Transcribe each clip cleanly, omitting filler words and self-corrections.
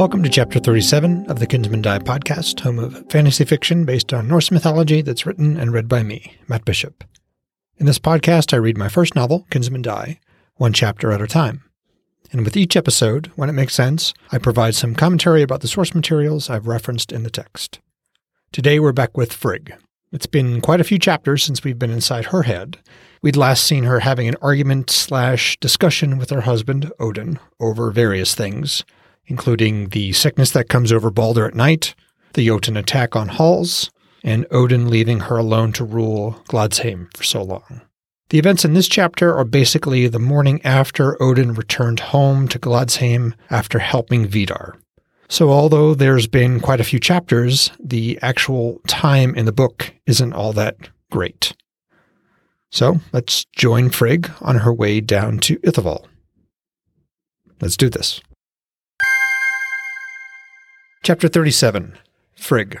Welcome to Chapter 37 of the Kinsmen Die podcast, home of fantasy fiction based on Norse mythology that's written and read by me, Matt Bishop. In this podcast, I read my first novel, Kinsmen Die, one chapter at a time. And with each episode, when it makes sense, I provide some commentary about the source materials I've referenced in the text. Today, we're back with Frigg. It's been quite a few chapters since we've been inside her head. We'd last seen her having an argument/discussion with her husband, Odin, over various things, including the sickness that comes over Baldr at night, the Jotun attack on Hals, and Odin leaving her alone to rule Gladsheim for so long. The events in this chapter are basically the morning after Odin returned home to Gladsheim after helping Vidar. So although there's been quite a few chapters, the actual time in the book isn't all that great. So let's join Frigg on her way down to Ithavoll. Let's do this. Chapter 37, Frigg.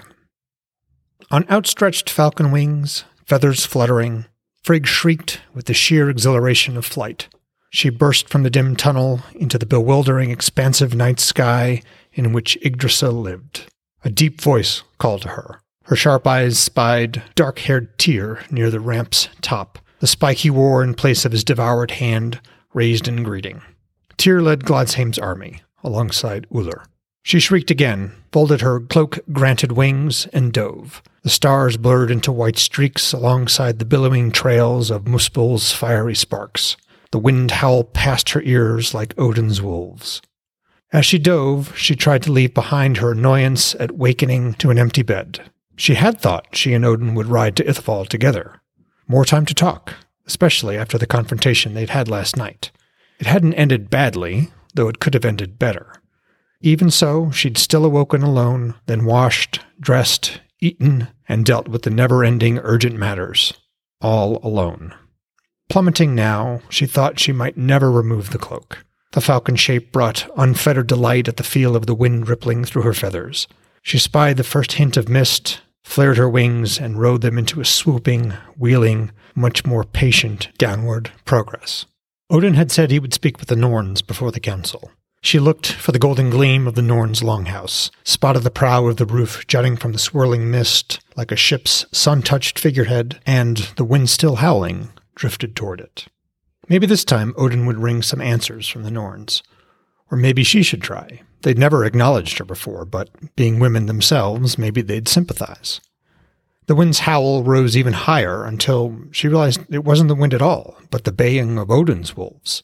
On outstretched falcon wings, feathers fluttering, Frigg shrieked with the sheer exhilaration of flight. She burst from the dim tunnel into the bewildering, expansive night sky in which Yggdrasil lived. A deep voice called to her. Her sharp eyes spied dark-haired Tyr near the ramp's top, the spike he wore in place of his devoured hand, raised in greeting. Tyr led Gladsheim's army, alongside Uller. She shrieked again, folded her cloak-granted wings, and dove. The stars blurred into white streaks alongside the billowing trails of Muspel's fiery sparks. The wind howled past her ears like Odin's wolves. As she dove, she tried to leave behind her annoyance at wakening to an empty bed. She had thought she and Odin would ride to Ithavoll together. More time to talk, especially after the confrontation they'd had last night. It hadn't ended badly, though it could have ended better. Even so, she'd still awoken alone, then washed, dressed, eaten, and dealt with the never-ending urgent matters. All alone. Plummeting now, she thought she might never remove the cloak. The falcon shape brought unfettered delight at the feel of the wind rippling through her feathers. She spied the first hint of mist, flared her wings, and rode them into a swooping, wheeling, much more patient downward progress. Odin had said he would speak with the Norns before the council. She looked for the golden gleam of the Norns' longhouse, spotted the prow of the roof jutting from the swirling mist like a ship's sun-touched figurehead, and, the wind still howling, drifted toward it. Maybe this time Odin would wring some answers from the Norns. Or maybe she should try. They'd never acknowledged her before, but being women themselves, maybe they'd sympathize. The wind's howl rose even higher until she realized it wasn't the wind at all, but the baying of Odin's wolves.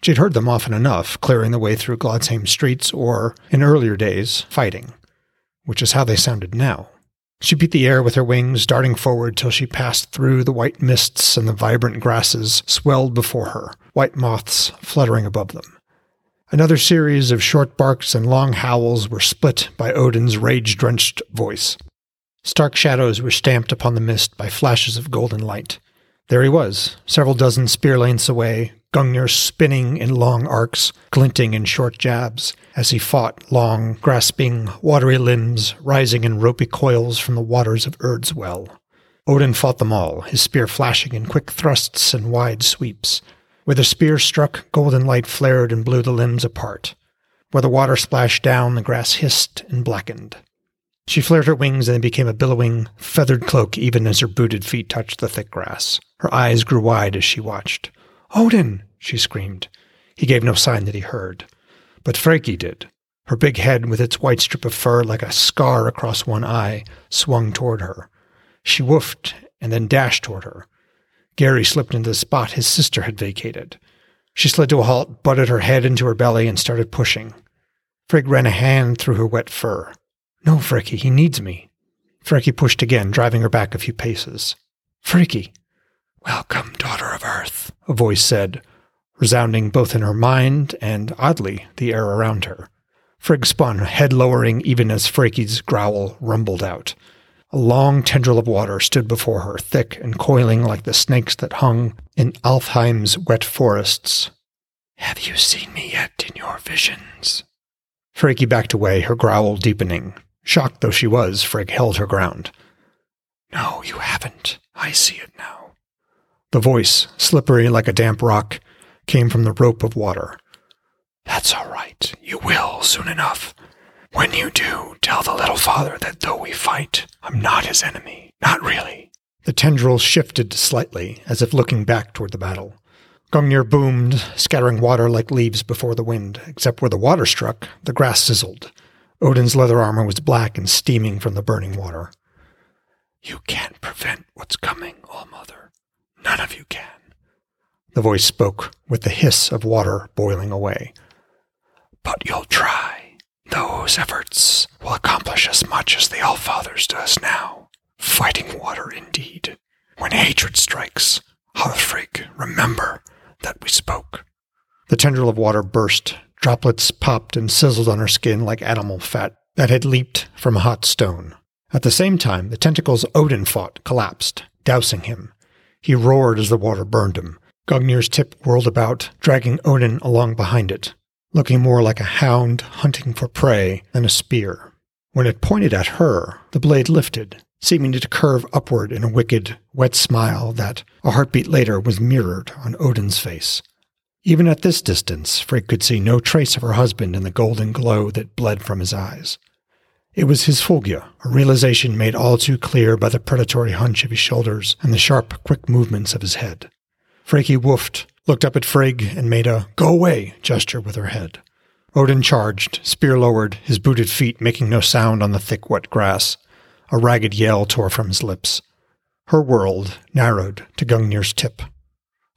She'd heard them often enough, clearing the way through Gladsheim streets or, in earlier days, fighting, which is how they sounded now. She beat the air with her wings, darting forward till she passed through the white mists and the vibrant grasses swelled before her, white moths fluttering above them. Another series of short barks and long howls were split by Odin's rage-drenched voice. Stark shadows were stamped upon the mist by flashes of golden light. There he was, several dozen spear lengths away, Gungnir spinning in long arcs, glinting in short jabs, as he fought long, grasping, watery limbs rising in ropey coils from the waters of Urd's well. Odin fought them all, his spear flashing in quick thrusts and wide sweeps. Where the spear struck, golden light flared and blew the limbs apart. Where the water splashed down, the grass hissed and blackened. She flared her wings and they became a billowing, feathered cloak even as her booted feet touched the thick grass. Her eyes grew wide as she watched. "Odin!" she screamed. He gave no sign that he heard. But Freki did. Her big head, with its white strip of fur like a scar across one eye, swung toward her. She woofed and then dashed toward her. Geri slipped into the spot his sister had vacated. She slid to a halt, butted her head into her belly, and started pushing. Frigg ran a hand through her wet fur. "No, Freki, he needs me." Freki pushed again, driving her back a few paces. "Freki!" "Welcome, daughter of Earth," a voice said, resounding both in her mind and, oddly, the air around her. Frigg spun, head lowering even as Freki's growl rumbled out. A long tendril of water stood before her, thick and coiling like the snakes that hung in Alfheim's wet forests. "Have you seen me yet in your visions?" Freki backed away, her growl deepening. Shocked though she was, Frigg held her ground. "No, you haven't. I see it now." The voice, slippery like a damp rock, came from the rope of water. "That's all right. You will soon enough. When you do, tell the little father that though we fight, I'm not his enemy. Not really. The tendrils shifted slightly, as if looking back toward the battle. Gungnir boomed, scattering water like leaves before the wind. Except where the water struck, the grass sizzled. Odin's leather armor was black and steaming from the burning water. You can't prevent what's coming, All-Mother. None of you can. The voice spoke with the hiss of water boiling away. But you'll try. Those efforts will accomplish as much as the All-Fathers do us now. Fighting water, indeed. When hatred strikes, Hárfrigg, remember that we spoke. The tendril of water burst. Droplets popped and sizzled on her skin like animal fat that had leaped from a hot stone. At the same time, the tentacles Odin fought collapsed, dousing him. He roared as the water burned him. Gungnir's tip whirled about, dragging Odin along behind it, looking more like a hound hunting for prey than a spear. When it pointed at her, the blade lifted, seeming to curve upward in a wicked, wet smile that, a heartbeat later, was mirrored on Odin's face. Even at this distance, Frigg could see no trace of her husband in the golden glow that bled from his eyes. It was his Fulgia, a realization made all too clear by the predatory hunch of his shoulders and the sharp, quick movements of his head. Freki woofed, looked up at Frigg, and made a "go away" gesture with her head. Odin charged, spear lowered, his booted feet making no sound on the thick, wet grass. A ragged yell tore from his lips. Her world narrowed to Gungnir's tip.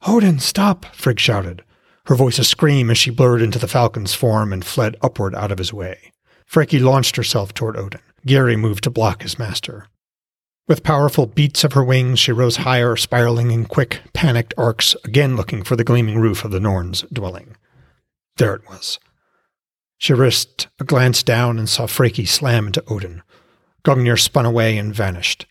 "Odin, stop!" Frigg shouted. Her voice a scream as she blurred into the falcon's form and fled upward out of his way. Freki launched herself toward Odin. Geri moved to block his master. With powerful beats of her wings, she rose higher, spiraling in quick, panicked arcs, again looking for the gleaming roof of the Norns' dwelling. There it was. She risked a glance down and saw Freki slam into Odin. Gungnir spun away and vanished.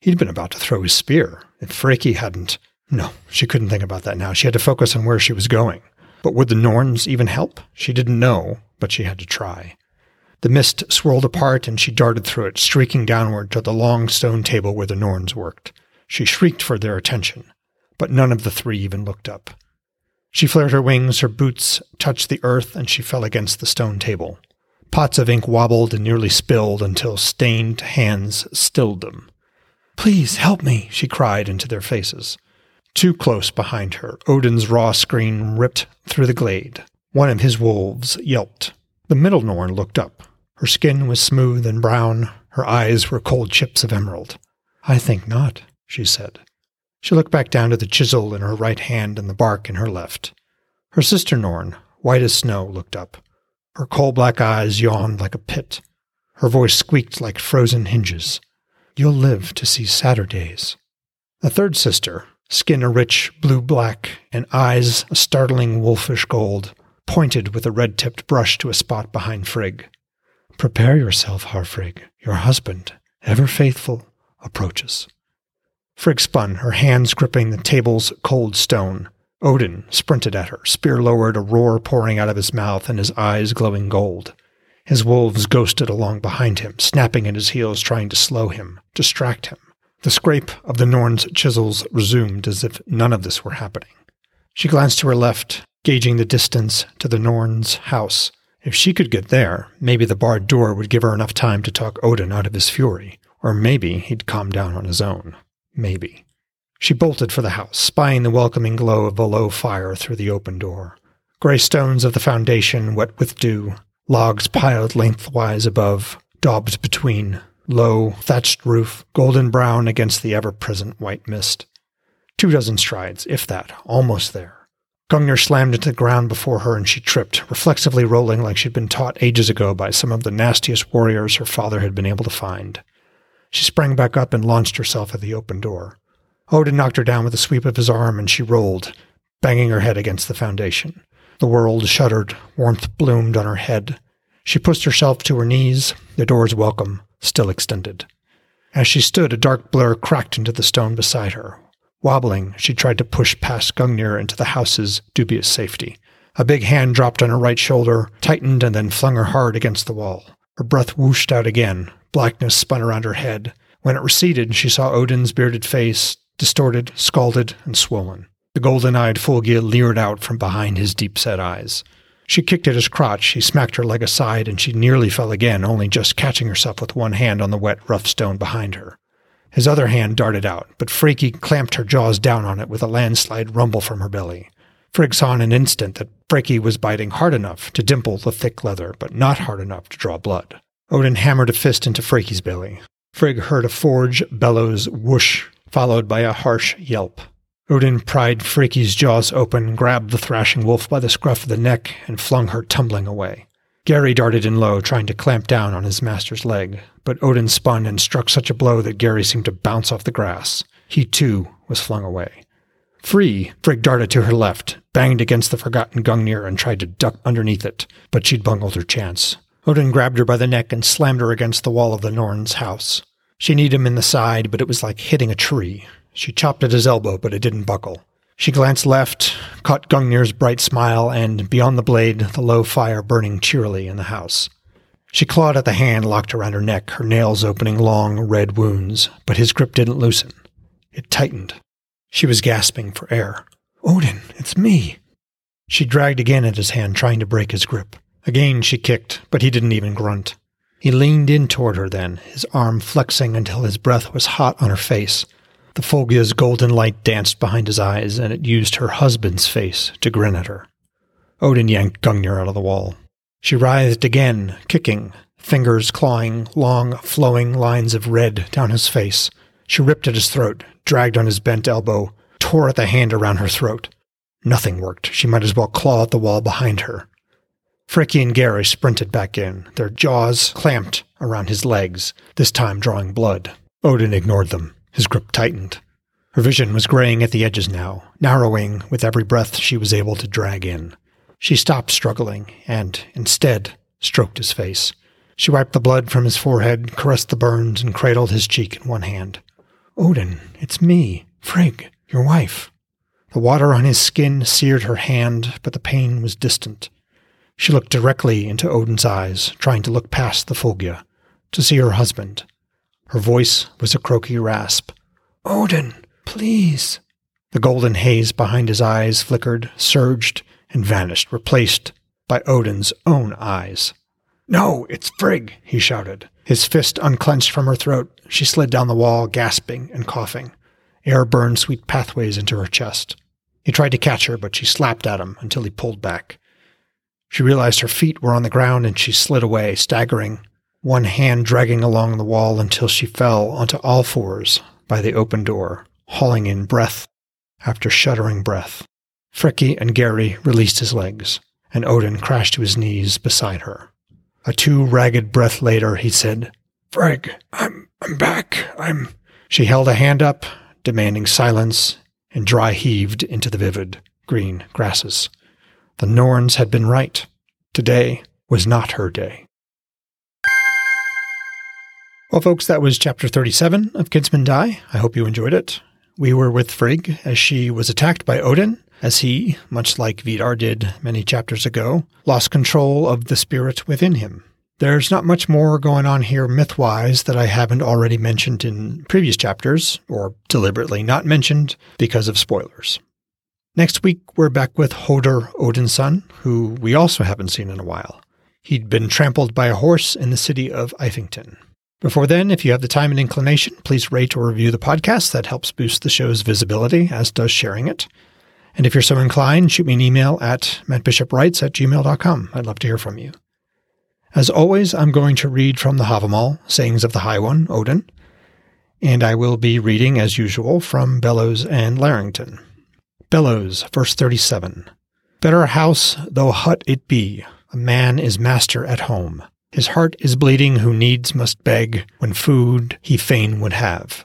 He'd been about to throw his spear, if Freki hadn't... No, she couldn't think about that now. She had to focus on where she was going. But would the Norns even help? She didn't know, but she had to try. The mist swirled apart, and she darted through it, streaking downward to the long stone table where the Norns worked. She shrieked for their attention, but none of the three even looked up. She flared her wings, her boots touched the earth, and she fell against the stone table. Pots of ink wobbled and nearly spilled until stained hands stilled them. "Please help me," she cried into their faces. Too close behind her, Odin's raw scream ripped through the glade. One of his wolves yelped. The middle Norn looked up. Her skin was smooth and brown. Her eyes were cold chips of emerald. "I think not," she said. She looked back down to the chisel in her right hand and the bark in her left. Her sister Norn, white as snow, looked up. Her coal-black eyes yawned like a pit. Her voice squeaked like frozen hinges. "You'll live to see sadder days." The third sister, skin a rich blue-black, and eyes a startling wolfish gold, pointed with a red-tipped brush to a spot behind Frigg. "Prepare yourself, Hárfrigg. Your husband, ever faithful, approaches." Frigg spun, her hands gripping the table's cold stone. Odin sprinted at her, spear lowered, a roar pouring out of his mouth and his eyes glowing gold. His wolves ghosted along behind him, snapping at his heels, trying to slow him, distract him. The scrape of the Norn's chisels resumed as if none of this were happening. She glanced to her left, gauging the distance to the Norn's house. If she could get there, maybe the barred door would give her enough time to talk Odin out of his fury, or maybe he'd calm down on his own. Maybe. She bolted for the house, spying the welcoming glow of a low fire through the open door. Gray stones of the foundation, wet with dew, logs piled lengthwise above, daubed between. Low, thatched roof, golden-brown against the ever-present white mist. 2 dozen strides, if that, almost there. Gungnir slammed into the ground before her and she tripped, reflexively rolling like she'd been taught ages ago by some of the nastiest warriors her father had been able to find. She sprang back up and launched herself at the open door. Odin knocked her down with a sweep of his arm and she rolled, banging her head against the foundation. The world shuddered, warmth bloomed on her head. She pushed herself to her knees, the door's welcome still extended. As she stood, a dark blur cracked into the stone beside her. Wobbling, she tried to push past Gungnir into the house's dubious safety. A big hand dropped on her right shoulder, tightened, and then flung her hard against the wall. Her breath whooshed out again. Blackness spun around her head. When it receded, she saw Odin's bearded face, distorted, scalded, and swollen. The golden-eyed Fulgia leered out from behind his deep-set eyes. She kicked at his crotch, he smacked her leg aside, and she nearly fell again, only just catching herself with one hand on the wet, rough stone behind her. His other hand darted out, but Freki clamped her jaws down on it with a landslide rumble from her belly. Frigg saw in an instant that Freki was biting hard enough to dimple the thick leather, but not hard enough to draw blood. Odin hammered a fist into Freki's belly. Frigg heard a forge bellows whoosh, followed by a harsh yelp. Odin pried Freki's jaws open, grabbed the thrashing wolf by the scruff of the neck, and flung her tumbling away. Geri darted in low, trying to clamp down on his master's leg, but Odin spun and struck such a blow that Geri seemed to bounce off the grass. He, too, was flung away. Free, Frigg darted to her left, banged against the forgotten Gungnir and tried to duck underneath it, but she'd bungled her chance. Odin grabbed her by the neck and slammed her against the wall of the Norns' house. She kneed him in the side, but it was like hitting a tree. She chopped at his elbow, but it didn't buckle. She glanced left, caught Gungnir's bright smile, and, beyond the blade, the low fire burning cheerily in the house. She clawed at the hand locked around her neck, her nails opening long, red wounds, but his grip didn't loosen. It tightened. She was gasping for air. "Odin, it's me!" She dragged again at his hand, trying to break his grip. Again she kicked, but he didn't even grunt. He leaned in toward her then, his arm flexing until his breath was hot on her face. The Fulgia's golden light danced behind his eyes, and it used her husband's face to grin at her. Odin yanked Gungnir out of the wall. She writhed again, kicking, fingers clawing long, flowing lines of red down his face. She ripped at his throat, dragged on his bent elbow, tore at the hand around her throat. Nothing worked. She might as well claw at the wall behind her. Freki and Geri sprinted back in, their jaws clamped around his legs, this time drawing blood. Odin ignored them. His grip tightened. Her vision was graying at the edges now, narrowing with every breath she was able to drag in. She stopped struggling and, instead, stroked his face. She wiped the blood from his forehead, caressed the burns, and cradled his cheek in one hand. "Odin, it's me, Frigg, your wife." The water on his skin seared her hand, but the pain was distant. She looked directly into Odin's eyes, trying to look past the Fulgia, to see her husband. Her voice was a croaky rasp. "Odin, please." The golden haze behind his eyes flickered, surged, and vanished, replaced by Odin's own eyes. "No, it's Frigg," he shouted. His fist unclenched from her throat, she slid down the wall, gasping and coughing. Air burned sweet pathways into her chest. He tried to catch her, but she slapped at him until he pulled back. She realized her feet were on the ground, and she slid away, staggering, one hand dragging along the wall until she fell onto all fours by the open door, hauling in breath after shuddering breath. Freki and Geri released his legs, and Odin crashed to his knees beside her. A too ragged breath later, he said, "Frigg, I'm back, I'm—" She held a hand up, demanding silence, and dry heaved into the vivid green grasses. The Norns had been right. Today was not her day. Well, folks, that was Chapter 37 of Kinsmen Die. I hope you enjoyed it. We were with Frigg as she was attacked by Odin, as he, much like Vidar did many chapters ago, lost control of the spirit within him. There's not much more going on here myth-wise that I haven't already mentioned in previous chapters, or deliberately not mentioned because of spoilers. Next week, we're back with Hoder, Odin's son, who we also haven't seen in a while. He'd been trampled by a horse in the city of Eifington. Before then, if you have the time and inclination, please rate or review the podcast. That helps boost the show's visibility, as does sharing it. And if you're so inclined, shoot me an email at mattbishopwrites@gmail.com. I'd love to hear from you. As always, I'm going to read from the Havamal, Sayings of the High One, Odin, and I will be reading, as usual, from Bellows and Larrington. Bellows, verse 37. "Better house, though hut it be, a man is master at home. His heart is bleeding who needs must beg, when food he fain would have."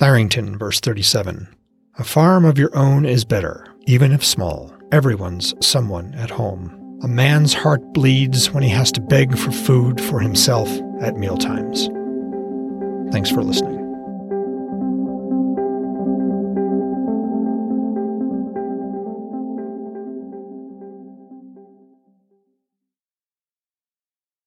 Larrington, verse 37. "A farm of your own is better, even if small. Everyone's someone at home. A man's heart bleeds when he has to beg for food for himself at mealtimes." Thanks for listening.